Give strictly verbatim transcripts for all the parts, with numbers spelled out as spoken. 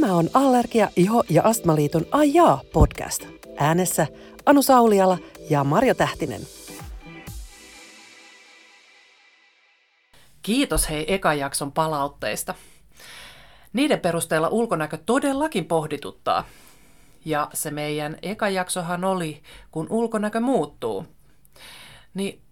Tämä on Allergia, iho- ja astmaliiton Ajaa podcast. Äänessä Anu Sauliala ja Marjo Tähtinen. Kiitos hei ekan jakson palautteista. Niiden perusteella ulkonäkö todellakin pohdituttaa. Ja se meidän eka jaksohan oli, kun ulkonäkö muuttuu. Niin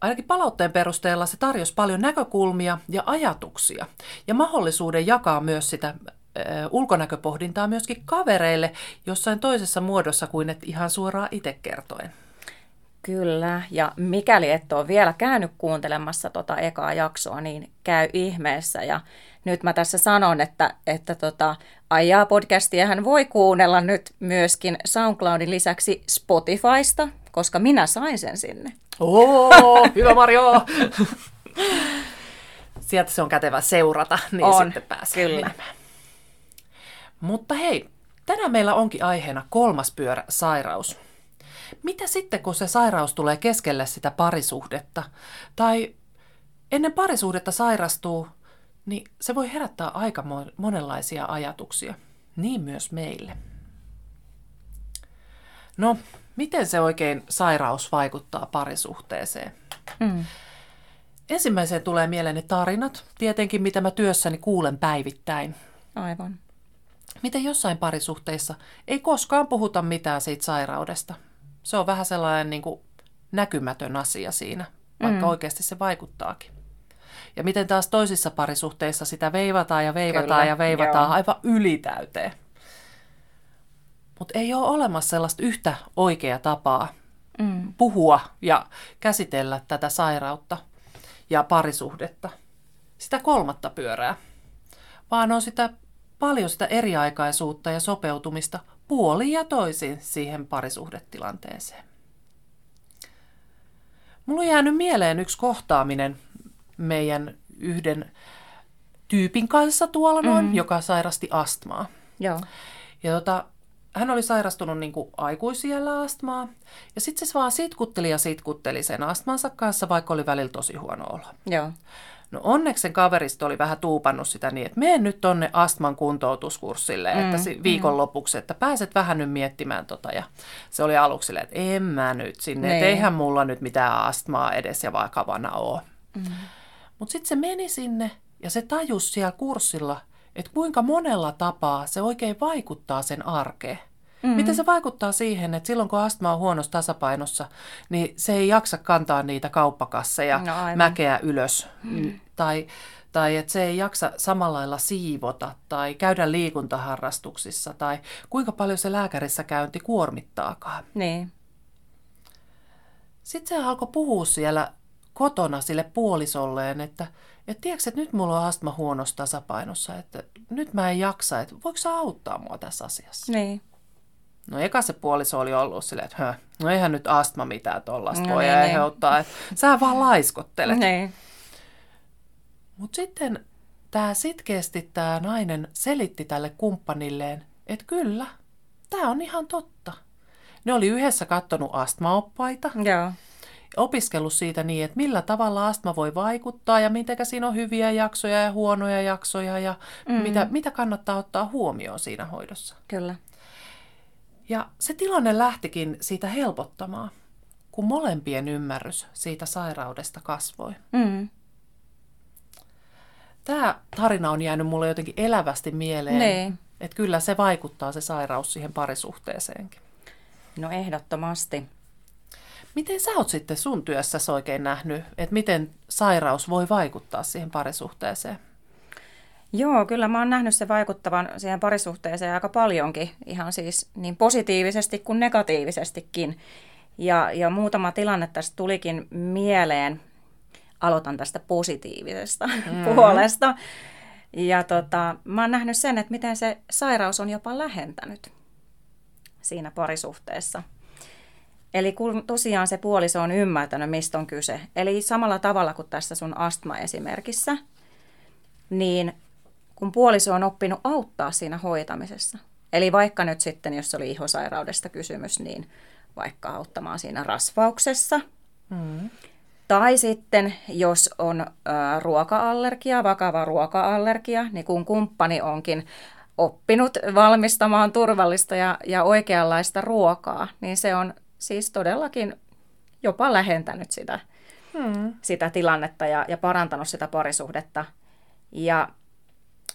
ainakin palautteen perusteella se tarjosi paljon näkökulmia ja ajatuksia. Ja mahdollisuuden jakaa myös sitä ö, ulkonäköpohdintaa myöskin kavereille jossain toisessa muodossa kuin et ihan suoraan itse kertoen. Kyllä, ja mikäli et ole vielä käynyt kuuntelemassa tota ekaa jaksoa, niin käy ihmeessä. Ja nyt mä tässä sanon, että, että tota, Ajaa podcastiahan voi kuunnella nyt myöskin SoundCloudin lisäksi Spotifysta, koska minä sain sen sinne. Oo, hyvä Marjo! Sieltä se on kätevä seurata, niin on, sitten pääsee menemään. Mutta hei, tänään meillä onkin aiheena kolmas pyörä sairaus. Mitä sitten, kun se sairaus tulee keskelle sitä parisuhdetta? Tai ennen parisuhdetta sairastuu, niin se voi herättää aika monenlaisia ajatuksia. Niin myös meille. No, miten se oikein sairaus vaikuttaa parisuhteeseen? Mm. Ensimmäiseen tulee mieleeni tarinat, tietenkin mitä mä työssäni kuulen päivittäin. Aivan. Miten jossain parisuhteissa ei koskaan puhuta mitään siitä sairaudesta? Se on vähän sellainen niin kuin näkymätön asia siinä, vaikka mm. oikeasti se vaikuttaakin. Ja miten taas toisissa parisuhteissa sitä veivataan ja veivataan Kyllä, ja veivataan joo. aivan ylitäyteen. Mutta ei ole olemassa sellaista yhtä oikeaa tapaa mm. puhua ja käsitellä tätä sairautta ja parisuhdetta. Sitä kolmatta pyörää. Vaan on sitä, paljon sitä eriaikaisuutta ja sopeutumista puolin ja toisin siihen parisuhdetilanteeseen. Mulla on jäänyt mieleen yksi kohtaaminen meidän yhden tyypin kanssa tuolla noin, mm. joka sairasti astmaa. Joo. Ja tota, hän oli sairastunut niin kuin aikuisiällä astmaa, ja sitten se vaan sitkutteli ja sitkutteli sen astmansa kanssa, vaikka oli välillä tosi huono olo. Joo. No onneksi sen kaverista oli vähän tuupannut sitä niin, että mene nyt tonne astman kuntoutuskurssille mm, että viikonlopuksi, mm. että pääset vähän nyt miettimään tota. Ja se oli aluksi silleen, että en mä nyt sinne, että eihän mulla nyt mitään astmaa edes ja vakavana ole. Mm. Mutta sitten se meni sinne ja se tajusi siellä kurssilla, että kuinka monella tapaa se oikein vaikuttaa sen arkeen. Mm. Miten se vaikuttaa siihen, että silloin kun astma on huonossa tasapainossa, niin se ei jaksa kantaa niitä kauppakasseja, no, mäkeä ylös. Mm. Tai, tai että se ei jaksa samalla lailla siivota tai käydä liikuntaharrastuksissa tai kuinka paljon se lääkärissä käynti kuormittaakaan. Niin. Sitten se alkoi puhua siellä kotona sille puolisolleen, että et tiedätkö, että nyt mulla on astma huonossa tasapainossa, että nyt mä en jaksa, että voiko sä auttaa mua tässä asiassa? Niin. No eka se puoliso oli ollut silleen, että hö, no eihän nyt astma mitään tuollaista no, voi aiheuttaa, että sä vaan laiskottelet. Niin. Mutta sitten tämä sitkeästi tämä nainen selitti tälle kumppanilleen, että kyllä, tämä on ihan totta. Ne oli yhdessä katsonut astmaoppaita, Joo. opiskellut siitä niin, että millä tavalla astma voi vaikuttaa ja mitenkä siinä on hyviä jaksoja ja huonoja jaksoja ja mm. mitä, mitä kannattaa ottaa huomioon siinä hoidossa. Kyllä. Ja se tilanne lähtikin siitä helpottamaan, kun molempien ymmärrys siitä sairaudesta kasvoi. Mm. Tämä tarina on jäänyt mulle jotenkin elävästi mieleen, nee. että kyllä se vaikuttaa se sairaus siihen parisuhteeseenkin. No ehdottomasti. Miten sä oot sitten sun työssäsi oikein nähnyt, että miten sairaus voi vaikuttaa siihen parisuhteeseen? Joo, kyllä mä oon nähnyt se vaikuttavan siihen parisuhteeseen aika paljonkin, ihan siis niin positiivisesti kuin negatiivisestikin. Ja, ja muutama tilanne tästä tulikin mieleen. Aloitan tästä positiivisesta mm. puolesta. Ja tota, mä oon nähnyt sen, että miten se sairaus on jopa lähentänyt siinä parisuhteessa. Eli kun tosiaan se puoliso on ymmärtänyt, mistä on kyse. Eli samalla tavalla kuin tässä sun astma-esimerkissä, niin kun puoliso on oppinut auttaa siinä hoitamisessa. Eli vaikka nyt sitten, jos oli ihosairaudesta kysymys, niin vaikka auttamaan siinä rasvauksessa. Mm. Tai sitten, jos on ä, ruoka-allergia, vakava ruoka-allergia, niin kun kumppani onkin oppinut valmistamaan turvallista ja, ja oikeanlaista ruokaa, niin se on siis todellakin jopa lähentänyt sitä, hmm. sitä tilannetta ja, ja parantanut sitä parisuhdetta. Ja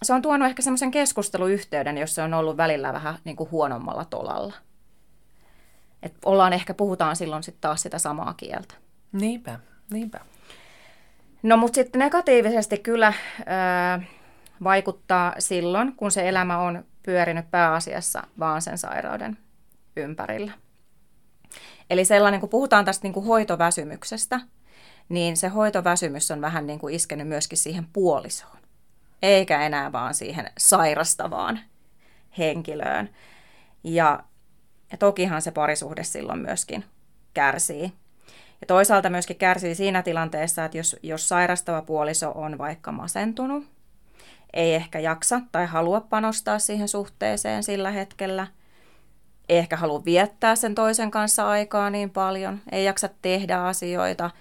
se on tuonut ehkä semmoisen keskusteluyhteyden, jossa on ollut välillä vähän niin kuin huonommalla tolalla. Et ollaan ehkä, puhutaan silloin sitten taas sitä samaa kieltä. Niinpä, niinpä. No mutta sitten negatiivisesti kyllä ää, vaikuttaa silloin, kun se elämä on pyörinyt pääasiassa vaan sen sairauden ympärillä. Eli sellainen, kun puhutaan tästä niin kuin hoitoväsymyksestä, niin se hoitoväsymys on vähän niin kuin iskenyt myöskin siihen puolisoon, eikä enää vaan siihen sairastavaan henkilöön. Ja, ja tokihan se parisuhde silloin myöskin kärsii. Ja toisaalta myöskin kärsii siinä tilanteessa, että jos, jos sairastava puoliso on vaikka masentunut, ei ehkä jaksa tai halua panostaa siihen suhteeseen sillä hetkellä, ei ehkä halua viettää sen toisen kanssa aikaa niin paljon, ei jaksa tehdä asioita,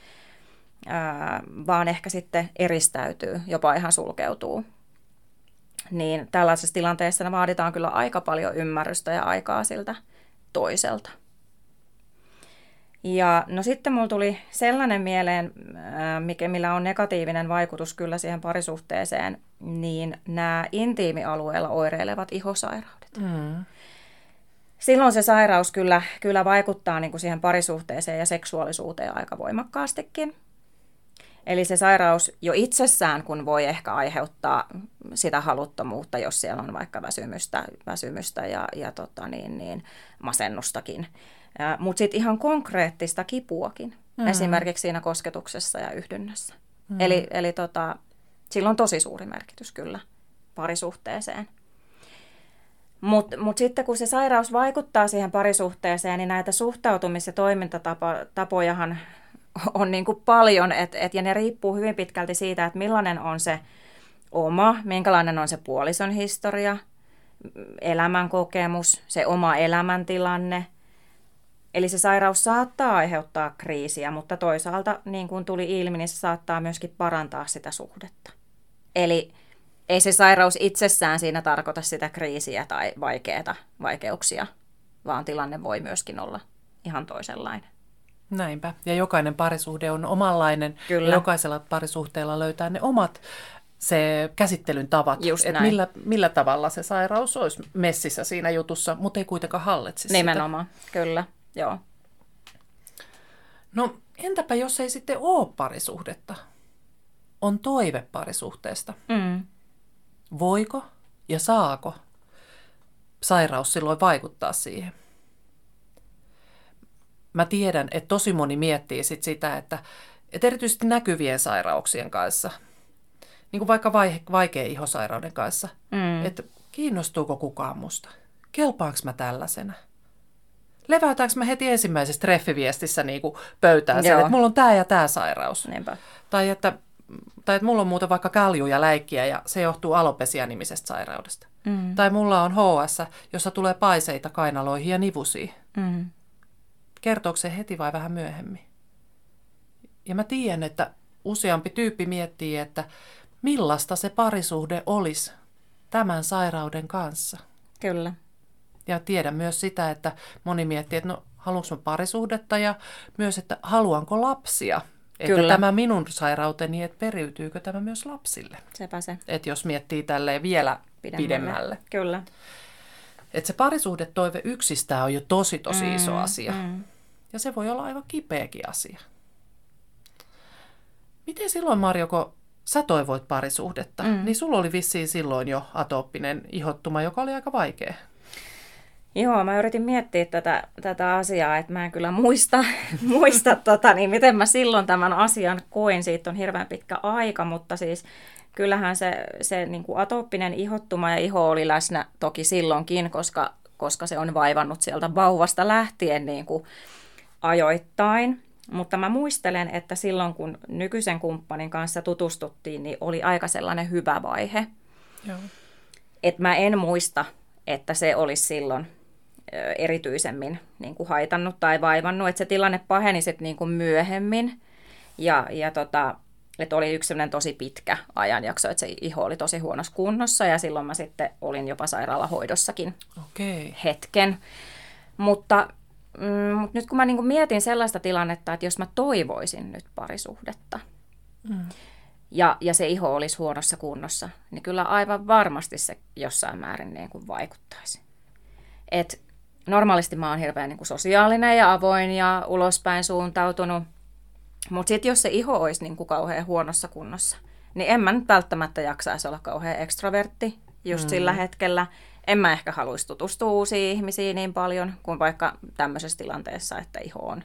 ää, vaan ehkä sitten eristäytyy, jopa ihan sulkeutuu. Niin tällaisessa tilanteessa vaaditaan kyllä aika paljon ymmärrystä ja aikaa siltä toiselta. Ja no sitten mulla tuli sellainen mieleen, mikä, millä on negatiivinen vaikutus kyllä siihen parisuhteeseen, niin nämä intiimialueella oireilevat ihosairaudet. Mm. Silloin se sairaus kyllä, kyllä vaikuttaa niin kuin siihen parisuhteeseen ja seksuaalisuuteen aika voimakkaastikin. Eli se sairaus jo itsessään, kun voi ehkä aiheuttaa sitä haluttomuutta, jos siellä on vaikka väsymystä, väsymystä ja, ja tota niin, niin, masennustakin. Mutta sitten ihan konkreettista kipuakin, mm. esimerkiksi siinä kosketuksessa ja yhdynnässä. Mm. Eli, eli tota, sillä on tosi suuri merkitys kyllä parisuhteeseen. Mutta mut sitten kun se sairaus vaikuttaa siihen parisuhteeseen, niin näitä suhtautumis- ja toimintatapojahan on niin kuin paljon, et, et, ja ne riippuu hyvin pitkälti siitä, että millainen on se oma, minkälainen on se puolison historia, elämänkokemus, se oma elämäntilanne. Eli se sairaus saattaa aiheuttaa kriisiä, mutta toisaalta, niin kuin tuli ilmi, niin se saattaa myöskin parantaa sitä suhdetta. Eli ei se sairaus itsessään siinä tarkoita sitä kriisiä tai vaikeata, vaikeuksia, vaan tilanne voi myöskin olla ihan toisenlainen. Näinpä. Ja jokainen parisuhde on omanlainen. Kyllä. Ja jokaisella parisuhteella löytää ne omat se käsittelyn tavat, että millä, millä tavalla se sairaus olisi messissä siinä jutussa, mutta ei kuitenkaan hallitsisi. Nimenomaan, sitä. Kyllä. Joo. No entäpä jos ei sitten ole parisuhdetta, on toive parisuhteesta. Mm. Voiko ja saako sairaus silloin vaikuttaa siihen? Mä tiedän, että tosi moni miettii sit sitä, että, että erityisesti näkyvien sairauksien kanssa, niin kuin vaikka vai, vaikean ihosairauden kanssa, mm. että kiinnostuuko kukaan musta, kelpaanko mä tällaisena? Leväytäänkö mä heti ensimmäisessä treffiviestissä niin kuin pöytään sen, että mulla on tämä ja tämä sairaus. Tai että, tai että mulla on muuten vaikka kaljuja läikkiä ja se johtuu alopesia-nimisestä sairaudesta. Mm. Tai mulla on H S, jossa tulee paiseita kainaloihin ja nivusiin. Mm. Kertooko se heti vai vähän myöhemmin? Ja mä tiedän, että useampi tyyppi miettii, että millaista se parisuhde olisi tämän sairauden kanssa. Kyllä. Ja tiedän myös sitä, että moni miettii, että no haluanko mä parisuhdetta ja myös, että haluanko lapsia. Kyllä. Että tämä minun sairauteni, että periytyykö tämä myös lapsille. Sepä se. Että jos miettii tälleen vielä pidemmälle. pidemmälle. Kyllä. Että se parisuhdetoive yksistään on jo tosi tosi mm, iso asia. Mm. Ja se voi olla aivan kipeäkin asia. Miten silloin, Marjo, kun sä toivoit parisuhdetta, mm. niin sulla oli vissiin silloin jo atooppinen ihottuma, joka oli aika vaikea. Joo, mä yritin miettiä tätä, tätä asiaa, että mä en kyllä muista, muista tota, niin miten mä silloin tämän asian koin. Siitä on hirveän pitkä aika, mutta siis kyllähän se, se niin kuin atooppinen ihottuma ja iho oli läsnä toki silloinkin, koska, koska se on vaivannut sieltä vauvasta lähtien niin kuin ajoittain. Mutta mä muistelen, että silloin kun nykyisen kumppanin kanssa tutustuttiin, niin oli aika sellainen hyvä vaihe. Joo. Et mä en muista, että se olisi silloin erityisemmin niin kuin haitannut tai vaivannut, että se tilanne paheni sitten niin kuin myöhemmin ja, ja tota, Että oli yksi sellainen tosi pitkä ajanjakso, että se iho oli tosi huonossa kunnossa ja silloin mä sitten olin jopa sairaalahoidossakin okay. hetken. Mutta mm, nyt kun mä niin kuin mietin sellaista tilannetta, että jos mä toivoisin nyt parisuhdetta mm. ja, ja se iho olisi huonossa kunnossa, niin kyllä aivan varmasti se jossain määrin niin kuin vaikuttaisi. Et normaalisti mä oon hirveän niin kuin sosiaalinen ja avoin ja ulospäin suuntautunut. Mutta sitten jos se iho olisi niin kuin kauhean huonossa kunnossa, niin en mä nyt välttämättä jaksaisi olla kauhean ekstrovertti just mm. sillä hetkellä. En mä ehkä haluaisi tutustua uusiin ihmisiin niin paljon kuin vaikka tämmöisessä tilanteessa, että iho on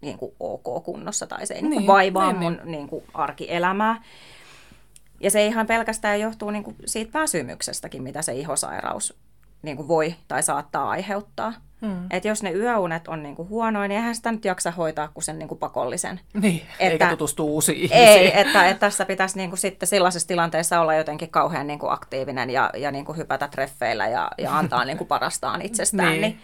niin kuin ok kunnossa tai se ei niin, niin vaivaa niin, mun niin kuin arkielämää. Ja se ihan pelkästään johtuu niin kuin siitä väsymyksestäkin, mitä se ihosairaus niin kuin voi tai saattaa aiheuttaa. Hmm. Että jos ne yöunet on niinku huonoja, niin eihän sitä nyt jaksa hoitaa kuin sen niinku pakollisen. Niin, että, eikä tutustu uusiin ihmisiin. Ei, että, että tässä pitäisi niinku sitten sellaisessa tilanteessa olla jotenkin kauhean niinku aktiivinen ja, ja niinku hypätä treffeillä ja, ja antaa niinku parastaan itsestään. niin.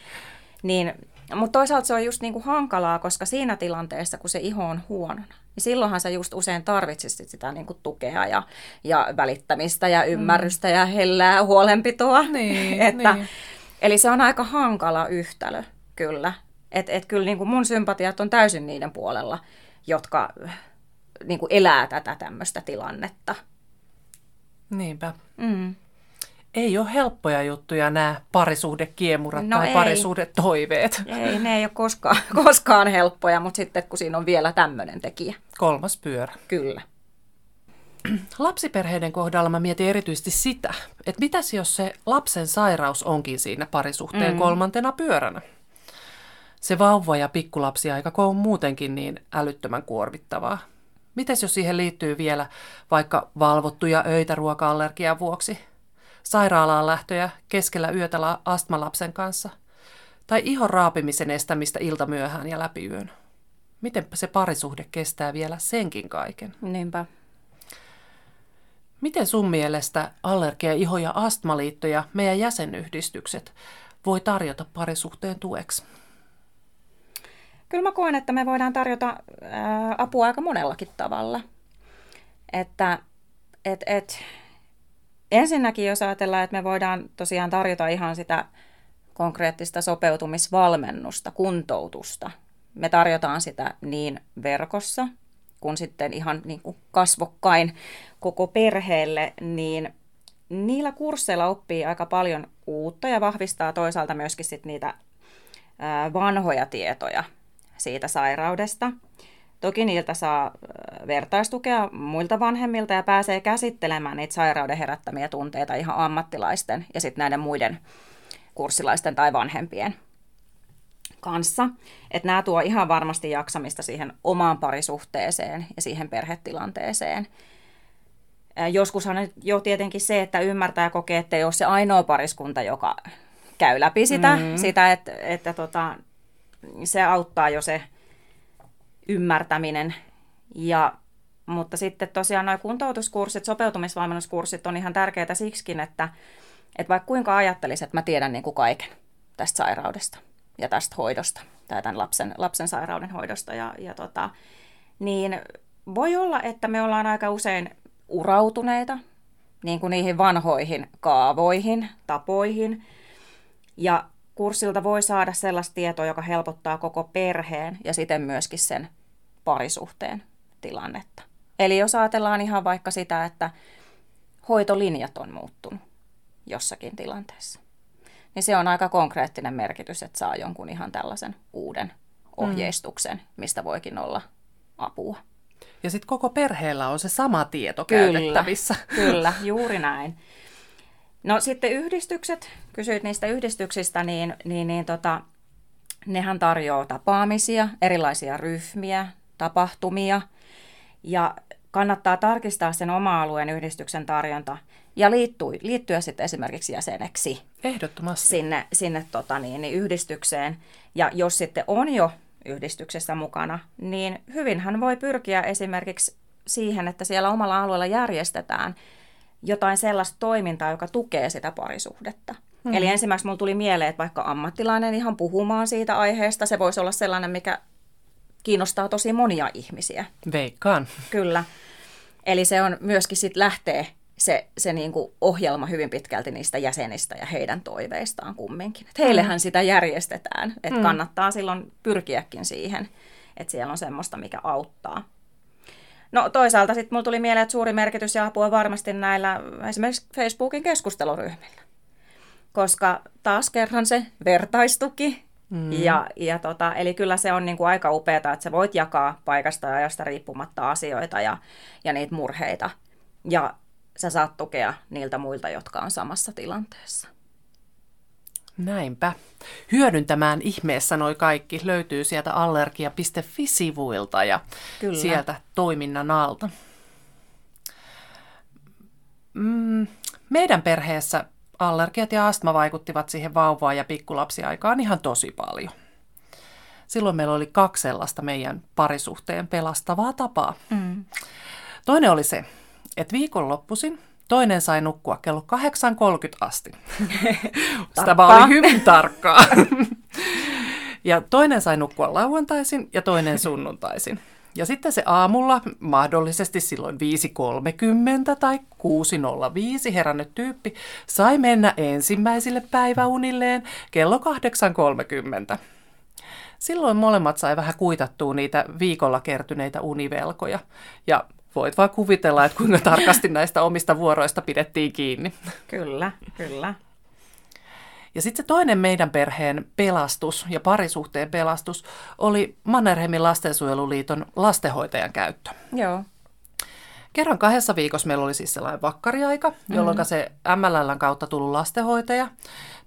Niin, mutta toisaalta se on just niinku hankalaa, koska siinä tilanteessa, kun se iho on huonona, niin silloinhan sä just usein tarvitsisit sitä niinku tukea ja, ja välittämistä ja ymmärrystä hmm. ja hellää huolenpitoa. Niin, että, niin. Eli se on aika hankala yhtälö, kyllä. Että et kyllä niin kuin mun sympatiat on täysin niiden puolella, jotka niin kuin elää tätä tämmöistä tilannetta. Niinpä. Mm. Ei ole helppoja juttuja nämä parisuhdekiemurat no tai ei. Parisuhdetoiveet. Ei, ne ei ole koskaan, koskaan helppoja, mutta sitten kun siinä on vielä tämmöinen tekijä. Kolmas pyörä. Kyllä. Lapsiperheiden kohdalla mä mietin erityisesti sitä, että mitäs jos se lapsen sairaus onkin siinä parisuhteen mm. kolmantena pyöränä. Se vauva- ja pikkulapsiaikako on muutenkin niin älyttömän kuormittavaa. Mitäs jos siihen liittyy vielä vaikka valvottuja öitä ruoka-allergian vuoksi, sairaalaan lähtöjä keskellä yötä astmalapsen kanssa tai ihon raapimisen estämistä iltamyöhään ja läpi yön? Mitenpä se parisuhde kestää vielä senkin kaiken? Niinpä. Miten sun mielestä Allergia-, iho- ja astmaliitto ja meidän jäsenyhdistykset voi tarjota parisuhteen tueksi? Kyllä mä koen, että me voidaan tarjota ää, apua aika monellakin tavalla. Että, et, et, ensinnäkin jos ajatellaan, että me voidaan tosiaan tarjota ihan sitä konkreettista sopeutumisvalmennusta, kuntoutusta. Me tarjotaan sitä niin verkossa kun sitten ihan niin kuin kasvokkain koko perheelle, niin niillä kursseilla oppii aika paljon uutta ja vahvistaa toisaalta myöskin sit niitä vanhoja tietoja siitä sairaudesta. Toki niiltä saa vertaistukea muilta vanhemmilta ja pääsee käsittelemään niitä sairauden herättämiä tunteita ihan ammattilaisten ja sitten näiden muiden kurssilaisten tai vanhempien kanssa, että nämä tuo ihan varmasti jaksamista siihen omaan parisuhteeseen ja siihen perhetilanteeseen. Joskushan jo tietenkin se, että ymmärtää ja kokee, että ei ole se ainoa pariskunta, joka käy läpi sitä, mm-hmm. sitä että, että tota, se auttaa jo se ymmärtäminen. Ja, mutta sitten tosiaan nuo kuntoutuskurssit, sopeutumisvalmennuskurssit on ihan tärkeitä siksikin, että, että vaikka kuinka ajattelisin, että mä tiedän niin kuin kaiken tästä sairaudesta ja tästä hoidosta, tai tämän lapsen, lapsen sairauden hoidosta. Ja, ja tota, niin voi olla, että me ollaan aika usein urautuneita niin kuin niihin vanhoihin kaavoihin, tapoihin. Ja kurssilta voi saada sellaista tietoa, joka helpottaa koko perheen ja siten myöskin sen parisuhteen tilannetta. Eli jos ajatellaan ihan vaikka sitä, että hoitolinjat on muuttunut jossakin tilanteessa, niin se on aika konkreettinen merkitys, että saa jonkun ihan tällaisen uuden ohjeistuksen, mistä voikin olla apua. Ja sitten koko perheellä on se sama tieto kyllä, käytettävissä. Kyllä, juuri näin. No sitten yhdistykset, kysyit niistä yhdistyksistä, niin, niin, niin tota, nehän tarjoaa tapaamisia, erilaisia ryhmiä, tapahtumia. Ja kannattaa tarkistaa sen oma-alueen yhdistyksen tarjonta ja liittyä, liittyä sitten esimerkiksi jäseneksi ehdottomasti sinne, sinne tota niin, niin yhdistykseen. Ja jos sitten on jo yhdistyksessä mukana, niin hyvinhän voi pyrkiä esimerkiksi siihen, että siellä omalla alueella järjestetään jotain sellaista toimintaa, joka tukee sitä parisuhdetta. Hmm. Eli ensimmäiseksi mulla tuli mieleen, että vaikka ammattilainen ihan puhumaan siitä aiheesta, se voisi olla sellainen, mikä kiinnostaa tosi monia ihmisiä. Veikkaan. Kyllä. Eli se on myöskin sit lähtee se, se niinku ohjelma hyvin pitkälti niistä jäsenistä ja heidän toiveistaan kumminkin. Et heillehän sitä järjestetään, että mm. kannattaa silloin pyrkiäkin siihen, että siellä on semmoista, mikä auttaa. No toisaalta sitten mulla tuli mieleen, että suuri merkitys ja apua varmasti näillä esimerkiksi Facebookin keskusteluryhmillä, koska taas kerran se vertaistuki. Mm. Ja, ja tota, eli kyllä se on niinku aika upeata, että sä voit jakaa paikasta ja ajasta riippumatta asioita ja, ja niitä murheita. Ja sä saat tukea niiltä muilta, jotka on samassa tilanteessa. Näinpä. Hyödyntämään ihmeessä sanoi kaikki. Löytyy sieltä allergia piste fi-sivuilta ja kyllä. sieltä toiminnan alta. Mm, meidän perheessä allergiat ja astma vaikuttivat siihen vauvaa- ja pikkulapsiaikaan ihan tosi paljon. Silloin meillä oli kaksi sellaista meidän parisuhteen pelastavaa tapaa. Mm. Toinen oli se, että viikonloppuisin toinen sai nukkua kello kahdeksan kolmekymmentä asti. Tämä oli hyvin tarkkaa. Ja toinen sai nukkua lauantaisin ja toinen sunnuntaisin. Ja sitten se aamulla, mahdollisesti silloin viisi kolmekymmentä tai kuusi nolla viisi herännyt tyyppi, sai mennä ensimmäisille päiväunilleen kello kahdeksan kolmekymmentä. Silloin molemmat sai vähän kuitattua niitä viikolla kertyneitä univelkoja. Ja voit vaan kuvitella, että kuinka tarkasti näistä omista vuoroista pidettiin kiinni. Kyllä, kyllä. Ja sitten se toinen meidän perheen pelastus ja parisuhteen pelastus oli Mannerheimin lastensuojeluliiton lastenhoitajan käyttö. Joo. Kerran kahdessa viikossa meillä oli siis sellainen vakkariaika, jolloin mm. se M L L:n kautta tullut lastenhoitaja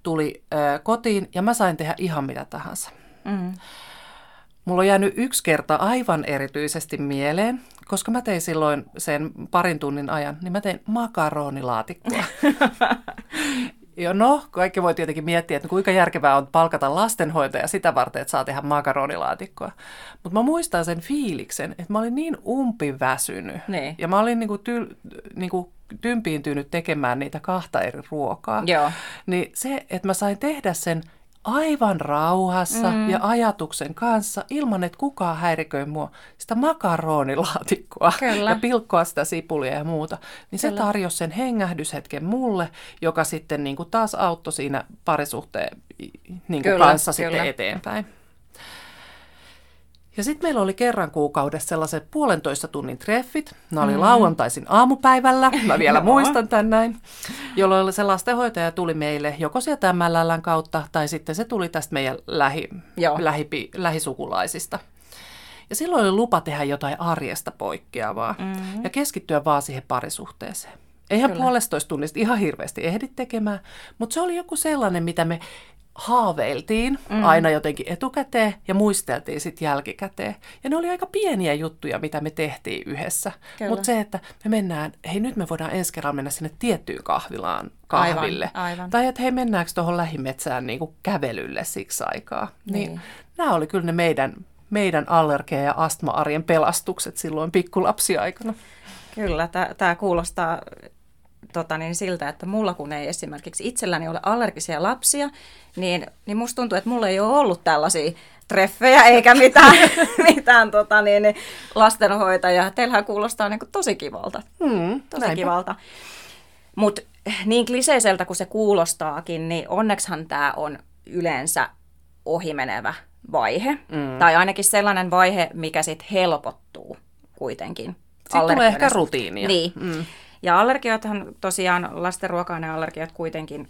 tuli ö, kotiin ja mä sain tehdä ihan mitä tahansa. Mm. Mulla on jäänyt yksi kerta aivan erityisesti mieleen, koska mä tein silloin sen parin tunnin ajan, niin mä tein makaronilaatikkoa. Joo, no, kaikki voi tietenkin miettiä, että kuinka järkevää on palkata lastenhoitaja sitä varten, että saa tehdä makaronilaatikkoa. Mutta mä muistan sen fiiliksen, että mä olin niin umpiväsynyt. Niin. Ja mä olin niinku tyl, niinku tympiintynyt tekemään niitä kahta eri ruokaa. Joo. Niin se, että mä sain tehdä sen aivan rauhassa mm. ja ajatuksen kanssa, ilman että kukaan häiriköi mua, sitä makaronilaatikkoa Kyllä. ja pilkkoa sitä sipulia ja muuta, niin Kyllä. se tarjosi sen hengähdyshetken mulle, joka sitten niin kuin taas auttoi siinä parisuhteen niin kuin kanssa Kyllä. sitten eteenpäin. Ja sitten meillä oli kerran kuukaudessa sellaiset puolentoista tunnin treffit. Nämä oli mm-hmm. lauantaisin aamupäivällä, mä vielä muistan tän näin, jolloin se lastenhoitaja tuli meille joko sieltä M L L:n kautta tai sitten se tuli tästä meidän lähi, lähi, lähisukulaisista. Ja silloin oli lupa tehdä jotain arjesta poikkeavaa mm-hmm. ja keskittyä vaan siihen parisuhteeseen. Eihän Kyllä. puolestoista tunnista ihan hirveästi ehdi tekemään, mutta se oli joku sellainen, mitä me haaveiltiin mm. aina jotenkin etukäteen ja muisteltiin sitten jälkikäteen. Ja ne oli aika pieniä juttuja, mitä me tehtiin yhdessä. Mutta se, että me mennään, hei nyt me voidaan ensi kerralla mennä sinne tiettyyn kahvilaan kahville. Aivan, aivan. Tai että hei mennäänkö tuohon lähimetsään niinku kävelylle siksi aikaa. Niin, niin. Nämä oli kyllä ne meidän, meidän allergia- ja astma-arjen pelastukset silloin pikkulapsiaikana. Kyllä, tämä kuulostaa Tota, niin siltä, että mulla kun ei esimerkiksi itselläni ole allergisia lapsia, niin, niin musta tuntuu, että mulla ei ole ollut tällaisia treffejä eikä mitään, mitään tota, niin, lastenhoitajaa. Teillähän kuulostaa niin kuin tosi kivalta. Mm, tosi kivalta. Mutta niin kliseiseltä kuin se kuulostaakin, niin onneksihan tämä on yleensä ohimenevä vaihe. Mm. Tai ainakin sellainen vaihe, mikä sitten helpottuu kuitenkin. Sitten tulee ehkä rutiinia. Niin. Mm. Ja allergiathan tosiaan, lastenruokainen allergiat kuitenkin,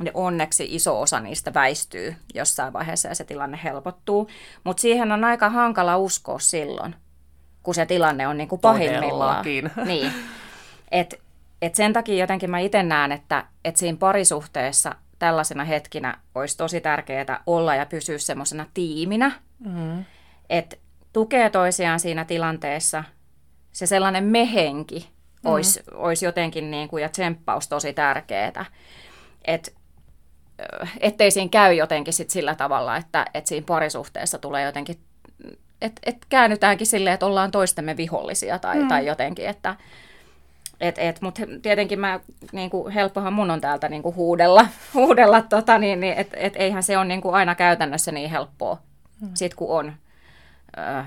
ne onneksi iso osa niistä väistyy jossain vaiheessa ja se tilanne helpottuu. Mutta siihen on aika hankala uskoa silloin, kun se tilanne on niinku pahimmillaan. Niin. Et, et sen takia jotenkin mä itse näen, että et siinä parisuhteessa tällaisena hetkinä olisi tosi tärkeää olla ja pysyä semmoisena tiiminä. Mm. Että tukee toisiaan siinä tilanteessa se sellainen mehenki. Mm-hmm. Olisi, olisi jotenkin niin kuin, ja tsemppaus tosi tärkeää, et, ettei siinä käy jotenkin sit sillä tavalla, että et siinä parisuhteessa tulee jotenkin, että et käännytäänkin silleen, että ollaan toistemme vihollisia tai, mm-hmm. tai jotenkin, että et, et, mutta tietenkin mä, niin kuin, helppohan mun on täältä niin kuin huudella, huudella tota, niin, että et eihän se ole niin kuin aina käytännössä niin helppoa, mm-hmm. sit kun on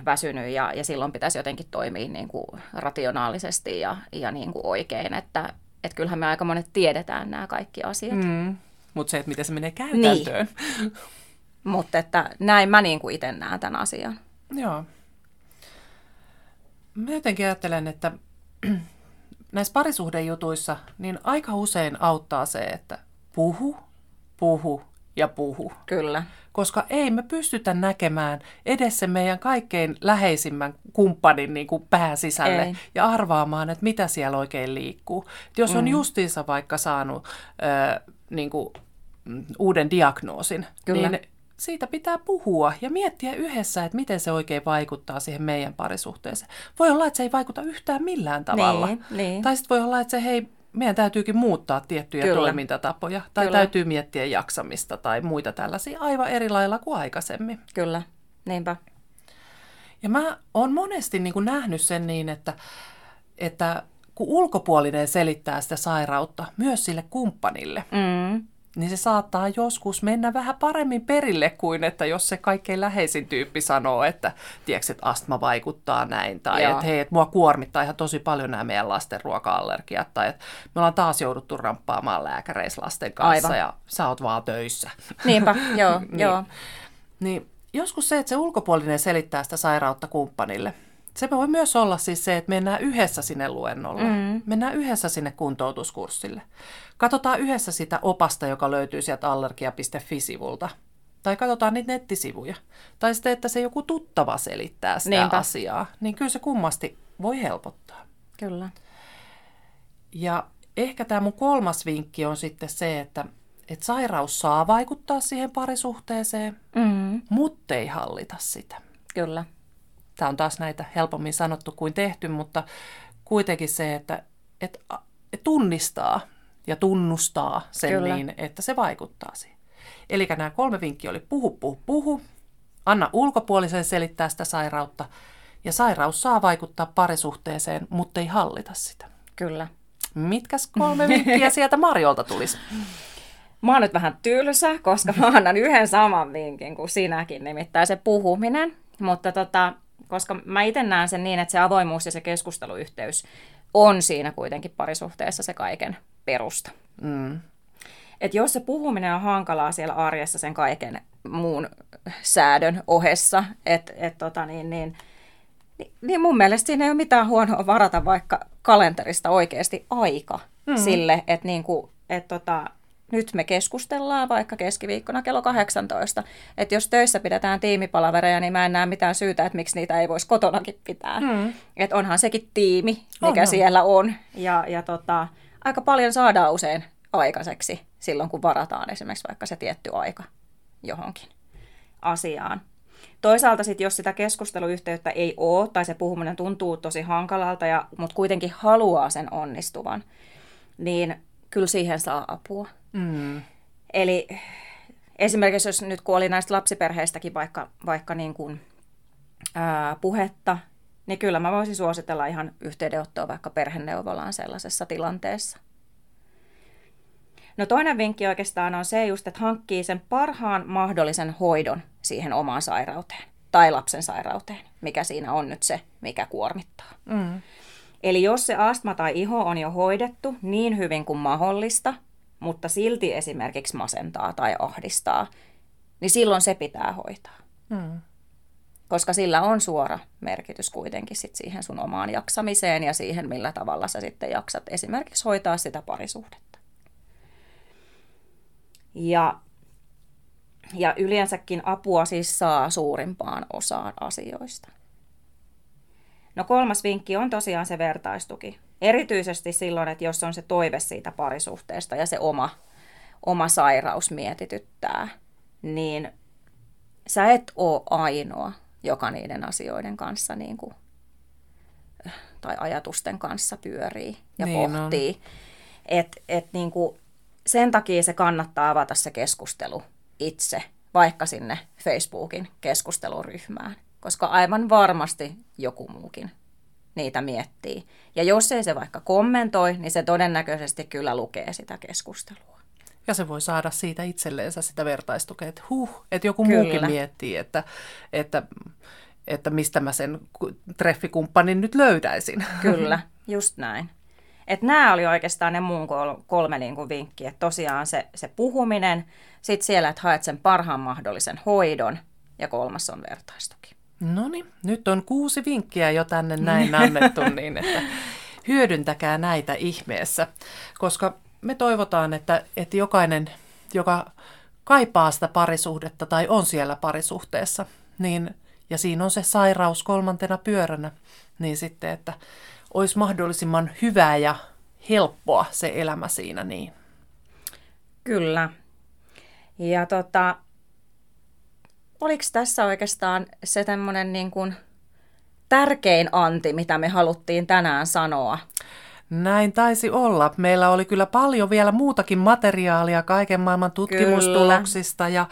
väsynyt ja, ja silloin pitäisi jotenkin toimia niin kuin rationaalisesti ja, ja niin kuin oikein, että et kyllähän me aika monet tiedetään nämä kaikki asiat. Mm. Mutta se, että miten se menee käytäntöön. Niin. Mutta että näin mä niin kuin itse näen tämän asian. Joo. Mä jotenkin ajattelen, että näissä parisuhdejutuissa niin aika usein auttaa se, että puhu, puhu ja puhu. Kyllä. Koska ei me pystytä näkemään edes sen meidän kaikkein läheisimmän kumppanin niin kuin pääsisälle ei. Ja arvaamaan, että mitä siellä oikein liikkuu. Et jos on mm. justiinsa vaikka saanut äh, niin kuin, uuden diagnoosin, kyllä. Niin siitä pitää puhua ja miettiä yhdessä, että miten se oikein vaikuttaa siihen meidän parisuhteeseen. Voi olla, että se ei vaikuta yhtään millään tavalla. Niin, niin. Tai sitten voi olla, että se hei, meidän täytyykin muuttaa tiettyjä kyllä. toimintatapoja. Tai kyllä. täytyy miettiä jaksamista tai muita tällaisia aivan eri lailla kuin aikaisemmin. Kyllä, niinpä. Ja mä oon monesti niin kuin nähnyt sen niin, että, että kun ulkopuolinen selittää sitä sairautta myös sille kumppanille, mm. niin se saattaa joskus mennä vähän paremmin perille kuin, että jos se kaikkein läheisin tyyppi sanoo, että tiedätkö, että astma vaikuttaa näin, tai että hei, että mua kuormittaa ihan tosi paljon nämä meidän lasten ruoka-allergiat, tai että me ollaan taas jouduttu ramppaamaan lääkäreissä lasten kanssa, aivan. ja sä oot vaan töissä. Niinpä, joo, niin, joo. Niin joskus se, että se ulkopuolinen selittää sitä sairautta kumppanille, se voi myös olla siis se, että mennään yhdessä sinne luennolle, mm. mennään yhdessä sinne kuntoutuskurssille. Katsotaan yhdessä sitä opasta, joka löytyy sieltä allergia piste fi-sivulta. Tai katsotaan niitä nettisivuja. Tai sitten, että se joku tuttava selittää sitä niinpä. Asiaa. Niin kyllä se kummasti voi helpottaa. Kyllä. Ja ehkä tämä mun kolmas vinkki on sitten se, että, että sairaus saa vaikuttaa siihen parisuhteeseen, mm. mutta ei hallita sitä. Kyllä. Tämä on taas näitä helpommin sanottu kuin tehty, mutta kuitenkin se, että, että tunnistaa ja tunnustaa sen kyllä. niin, että se vaikuttaa siihen. Eli nämä kolme vinkkiä oli puhu, puhu, puhu, anna ulkopuolisen selittää sitä sairautta, ja sairaus saa vaikuttaa parisuhteeseen, mutta ei hallita sitä. Kyllä. Mitkäs kolme vinkkiä sieltä Marjolta tulisi? Mä oon nyt vähän tylsä, koska mä annan yhden saman vinkin kuin sinäkin, nimittäin se puhuminen, mutta tota... Koska mä itse näen sen niin, että se avoimuus ja se keskusteluyhteys on siinä kuitenkin parisuhteessa se kaiken perusta. Mm. Et jos se puhuminen on hankalaa siellä arjessa sen kaiken muun säädön ohessa, et, et tota niin, niin, niin, niin mun mielestä siinä ei ole mitään huonoa varata vaikka kalenterista oikeasti aika mm. sille, että niinku, et tota, nyt me keskustellaan vaikka keskiviikkona kello kahdeksantoista. Että jos töissä pidetään tiimipalavereja, niin mä en näe mitään syytä, että miksi niitä ei voisi kotonakin pitää. Mm. Että onhan sekin tiimi, mikä on, siellä on. Ja, ja tota, aika paljon saadaan usein aikaiseksi silloin, kun varataan esimerkiksi vaikka se tietty aika johonkin asiaan. Toisaalta sit, jos sitä keskusteluyhteyttä ei ole, tai se puhuminen tuntuu tosi hankalalta, ja, mutta kuitenkin haluaa sen onnistuvan, niin kyllä siihen saa apua. Mm. Eli esimerkiksi jos nyt kun oli näistä lapsiperheistäkin vaikka, vaikka niin kuin, ää, puhetta, niin kyllä mä voisin suositella ihan yhteydenottoa vaikka perheneuvolaan sellaisessa tilanteessa. No toinen vinkki oikeastaan on se just, että hankkii sen parhaan mahdollisen hoidon siihen omaan sairauteen tai lapsen sairauteen, mikä siinä on nyt se, mikä kuormittaa. Mm. Eli jos se astma tai iho on jo hoidettu niin hyvin kuin mahdollista, mutta silti esimerkiksi masentaa tai ahdistaa, niin silloin se pitää hoitaa. Mm. Koska sillä on suora merkitys kuitenkin sit siihen sun omaan jaksamiseen ja siihen, millä tavalla sä sitten jaksat esimerkiksi hoitaa sitä parisuhdetta. Ja, ja yleensäkin apua siis saa suurimpaan osaan asioista. No kolmas vinkki on tosiaan se vertaistuki. Erityisesti silloin, että jos on se toive siitä parisuhteesta ja se oma, oma sairaus mietityttää, niin sä et ole ainoa, joka niiden asioiden kanssa niin kuin, tai ajatusten kanssa pyörii ja niin pohtii. On. Et, et niin kuin, sen takia se kannattaa avata se keskustelu itse, vaikka sinne Facebookin keskusteluryhmään. Koska aivan varmasti joku muukin niitä miettii. Ja jos ei se vaikka kommentoi, niin se todennäköisesti kyllä lukee sitä keskustelua. Ja se voi saada siitä itselleensä sitä vertaistukea, että huh, että joku kyllä. muukin miettii, että, että että mistä mä sen treffikumppanin nyt löytäisin. Kyllä, just näin. Et nämä oli oikeastaan ne muun kolme niinku vinkkiä. Et tosiaan se, se puhuminen, sitten siellä, että haet sen parhaan mahdollisen hoidon ja kolmas on vertaistuki. No niin, nyt on kuusi vinkkiä jo tänne näin annettu, niin että hyödyntäkää näitä ihmeessä, koska me toivotaan, että, että jokainen, joka kaipaa sitä parisuhdetta tai on siellä parisuhteessa, niin, ja siinä on se sairaus kolmantena pyöränä, niin sitten, että olisi mahdollisimman hyvää ja helppoa se elämä siinä niin. Kyllä. Ja tota, oliko tässä oikeastaan se tämmöinen niin kuin tärkein anti, mitä me haluttiin tänään sanoa? Näin taisi olla. Meillä oli kyllä paljon vielä muutakin materiaalia kaiken maailman tutkimustuloksista kyllä. Ja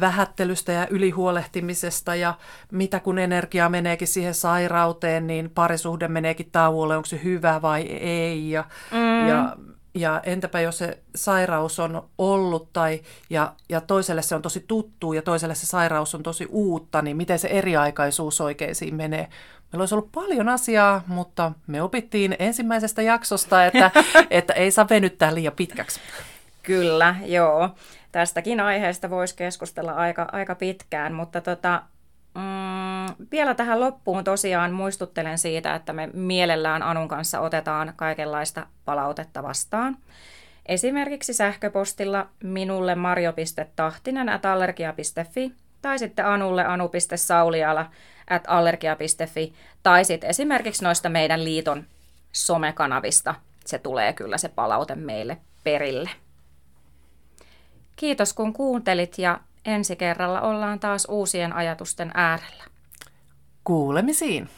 vähättelystä ja ylihuolehtimisesta ja mitä kun energiaa meneekin siihen sairauteen, niin parisuhde meneekin tauolle, onko se hyvä vai ei. Ja, mm. ja, ja entäpä jos se sairaus on ollut tai ja, ja toiselle se on tosi tuttu ja toiselle se sairaus on tosi uutta, niin miten se eriaikaisuus oikeisiin menee? Meillä olisi ollut paljon asiaa, mutta me opittiin ensimmäisestä jaksosta, että, että ei saa venyttää liian pitkäksi. Kyllä, joo. Tästäkin aiheesta voisi keskustella aika, aika pitkään, mutta tota, mm, vielä tähän loppuun tosiaan muistuttelen siitä, että me mielellään Anun kanssa otetaan kaikenlaista palautetta vastaan. Esimerkiksi sähköpostilla minulle marjo piste tahtinen ät allergia piste fi tai sitten Anulle anu piste sauliala ät allergia piste fi tai sitten esimerkiksi noista meidän liiton somekanavista se tulee kyllä se palaute meille perille. Kiitos kun kuuntelit ja ensi kerralla ollaan taas uusien ajatusten äärellä. Kuulemisiin!